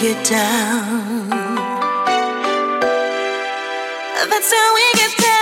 get down. That's how we get down.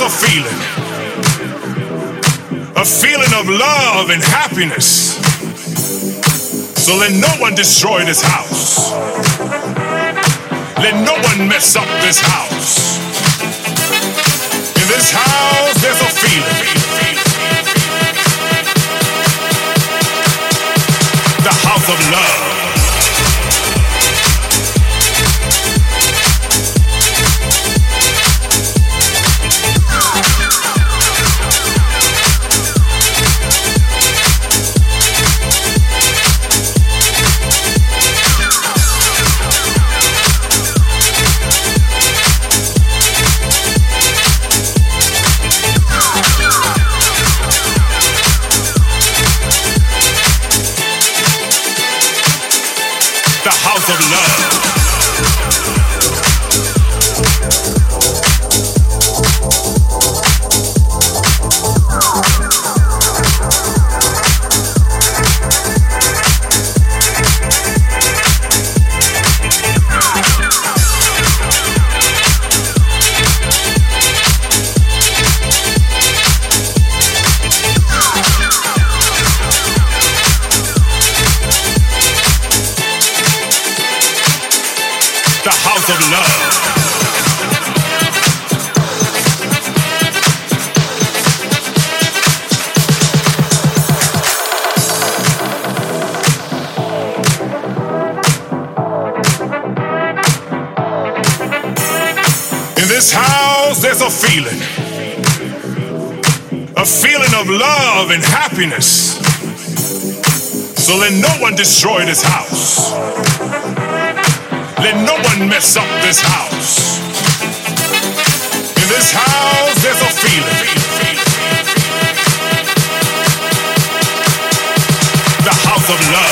there's a feeling of love and happiness. So let no one destroy this house. Let no one mess up this house. In this house, there's a feeling. The house of love. A feeling of love and happiness. So let no one destroy this house. Let no one mess up this house. In this house, there's a feeling. The house of love.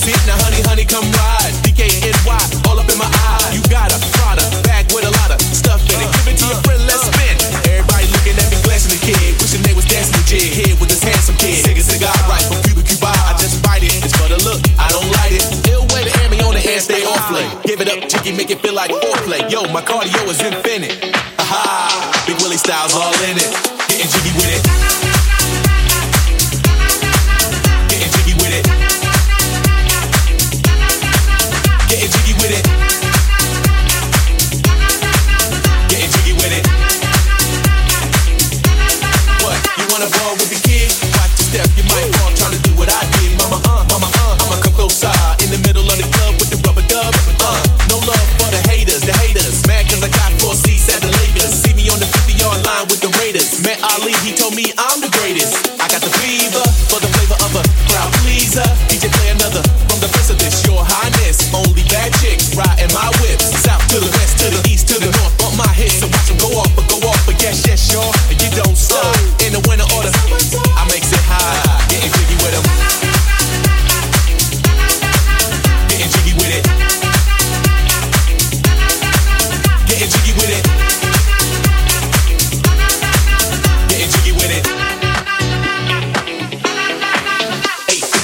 tip. Now honey, honey, come ride. DK and NY, all up in my eye. You got a Prada bag with a lot of stuff in it. Give it to your friend, let's spin. Everybody looking at me, glancing the kid, wishing they was dancing the jig here with this handsome kid. Sick as a guy, right from Cuba Cuba. I just bite it. It's for the look, I don't like it. Ill way to air me on the hand, stay on play. Give it up, jiggy, make it feel like foreplay. Yo, my cardio is infinite. Ha ha, Big Willie style's all in it. Getting jiggy with it. Getting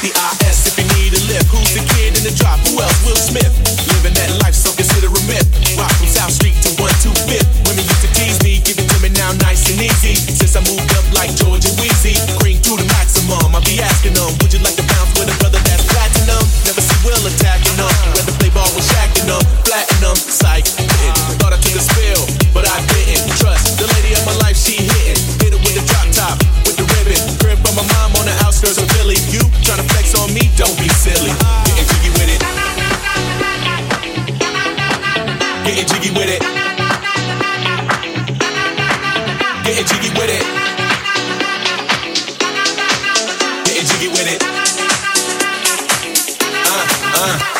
jiggy with it.